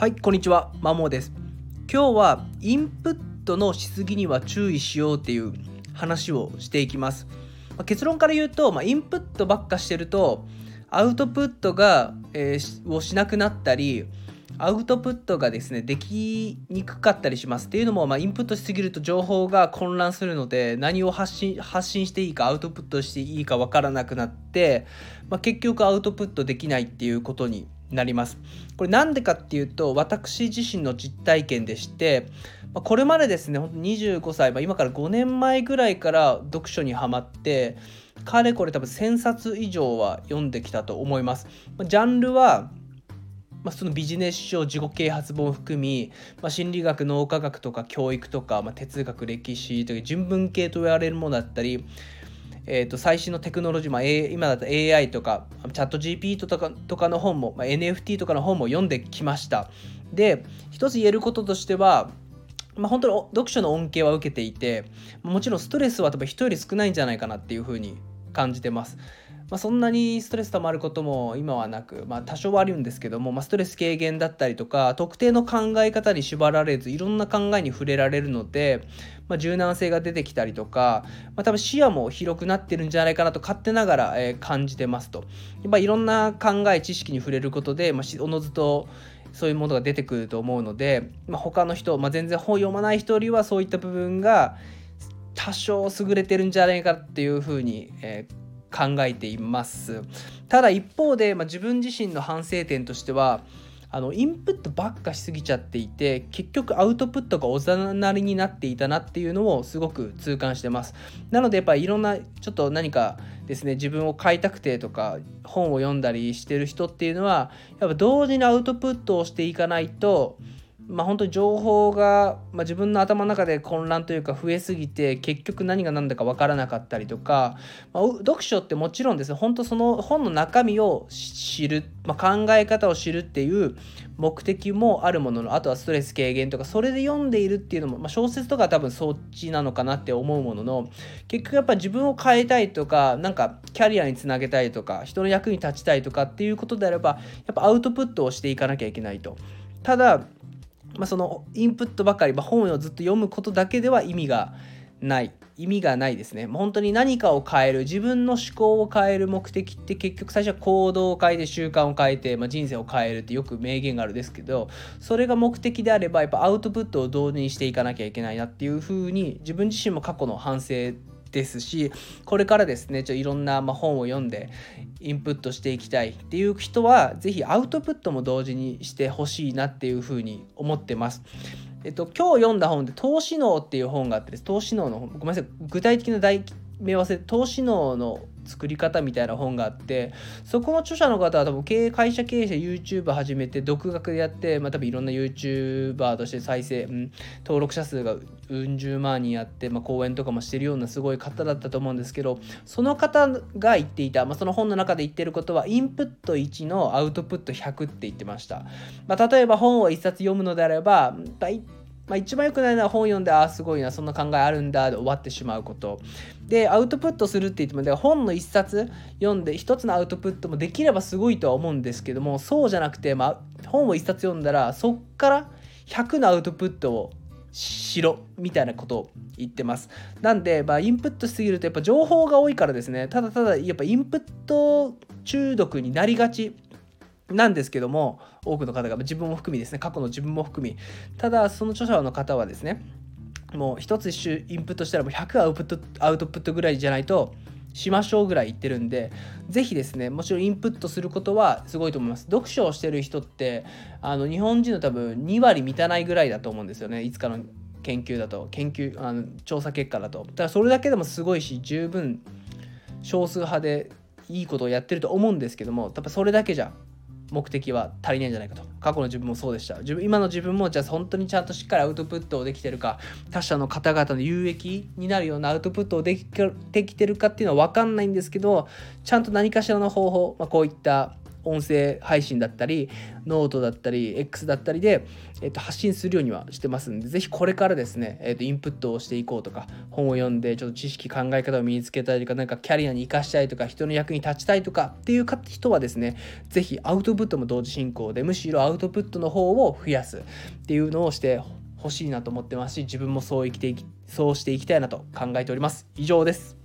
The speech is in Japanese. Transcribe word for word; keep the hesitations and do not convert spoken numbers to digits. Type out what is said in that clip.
はい、こんにちは、マモです。今日はインプットのしすぎには注意しようっていう話をしていきます。まあ、結論から言うと、まあ、インプットばっかしてるとアウトプットが、えー、をしなくなったり、アウトプットがですねできにくかったりします。っていうのも、まあ、インプットしすぎると情報が混乱するので、何を発信、発信していいかアウトプットしていいか分からなくなって、まあ、結局アウトプットできないっていうことになります。これなんでかっていうと、私自身の実体験でして、まあ、これまでですね本当にじゅうごさい、まあ、今からごねんまえぐらいから読書にはまって、かれこれ多分せんさつ以上は読んできたと思います。まあ、ジャンルはまあ、そのビジネス書、自己啓発本を含み、まあ、心理学、脳科学とか教育とか、まあ、哲学、歴史という人文系と言われるものだったり、えー、と最新のテクノロジー、まあ、今だと エーアイ とかチャット ジーピーティー とか、とかの本も、まあ、エヌエフティー とかの本も読んできました。で、一つ言えることとしては、まあ、本当に読書の恩恵は受けていて、もちろんストレスは多分人より少ないんじゃないかなっていうふうに感じてます。まあ、そんなにストレス溜まることも今はなく、まあ、多少はあるんですけども、まあ、ストレス軽減だったりとか、特定の考え方に縛られずいろんな考えに触れられるので、まあ、柔軟性が出てきたりとか、まあ、多分視野も広くなってるんじゃないかなと勝手ながら感じてますと。まあ、いろんな考え、知識に触れることで、まあ、おのずとそういうものが出てくると思うので、まあ、他の人、まあ、全然本読まない人よりはそういった部分が多少優れてるんじゃないかっていうふうに、えー考えています。ただ一方で、まあ、自分自身の反省点としては、あのインプットばっかしすぎちゃっていて、結局アウトプットがおざなりになっていたなっていうのをすごく痛感してます。なのでやっぱりいろんなちょっと何かですね、自分を変えたくてとか本を読んだりしてる人っていうのは、やっぱ同時にアウトプットをしていかないと、まあ、本当に情報が、まあ、自分の頭の中で混乱というか増えすぎて、結局何が何だか分からなかったりとか、まあ、読書ってもちろんですね、本当その本の中身を知る、まあ、考え方を知るっていう目的もあるものの、あとはストレス軽減とかそれで読んでいるっていうのも、まあ、小説とか多分そっちなのかなって思うものの、結局やっぱ自分を変えたいとか、なんかキャリアにつなげたいとか、人の役に立ちたいとかっていうことであれば、やっぱアウトプットをしていかなきゃいけないと。ただまあ、そのインプットばかり、まあ、本をずっと読むことだけでは意味がない意味がないですね。本当に何かを変える、自分の思考を変える目的って、結局最初は行動を変えて習慣を変えて、まあ、人生を変えるってよく名言があるんですけど、それが目的であればやっぱアウトプットを同時にしていかなきゃいけないなっていうふうに、自分自身も過去の反省ですし、これからですねちょいろんな、まあ、本を読んでインプットしていきたいっていう人は、ぜひアウトプットも同時にしてほしいなっていうふうに思ってます。えっと、今日読んだ本で投資脳っていう本があってです、投資脳の本、ごめんなさい具体的な題名忘れ、投資脳の作り方みたいな本があって、そこの著者の方は多分経営会社経営者 YouTube 始めて独学でやって、まあ、多分いろんな YouTuber として再生、うん、登録者数がうん十万人あって、まあ、講演とかもしてるようなすごい方だったと思うんですけど、その方が言っていた、まあ、その本の中で言ってることは、インプットいちのアウトプットひゃくって言ってました。まあ、例えば本をいっさつ読むのであれば、大体まあ、一番良くないのは本読んで、ああすごいな、そんな考えあるんだで終わってしまうことで、アウトプットするって言っても、で本の一冊読んで一つのアウトプットもできればすごいとは思うんですけども、そうじゃなくて、まあ、本を一冊読んだらそっからひゃくのアウトプットをしろみたいなことを言ってます。なんで、まあ、インプットしすぎるとやっぱ情報が多いからですね、ただただやっぱインプット中毒になりがちなんですけども、多くの方が、自分も含みですね、過去の自分も含み、ただその著者の方はですね、もう一つ一インプットしたらもうひゃくアウトプット、アウトプットぐらいじゃないとしましょうぐらい言ってるんで、ぜひですね、もちろんインプットすることはすごいと思います。読書をしてる人ってあの日本人の多分にわり満たないぐらいだと思うんですよね、いつかの研究だと、研究あの調査結果だと。ただそれだけでもすごいし、十分少数派でいいことをやってると思うんですけども、やっぱそれだけじゃ目的は足りないんじゃないかと。過去の自分もそうでした。自分今の自分も、じゃあ本当にちゃんとしっかりアウトプットをできてるか、他者の方々の有益になるようなアウトプットをでき、できてるかっていうのは分かんないんですけど、ちゃんと何かしらの方法、まあ、こういった音声配信だったりノートだったり X だったりで、えっと、発信するようにはしてますんで、ぜひこれからですね、えっと、インプットをしていこうとか、本を読んでちょっと知識考え方を身につけたりとか、なんかキャリアに生かしたいとか、人の役に立ちたいとかっていう人はですね、ぜひアウトプットも同時進行で、むしろアウトプットの方を増やすっていうのをしてほしいなと思ってますし、自分もそう生きていきそうしていきたいなと考えております。以上です。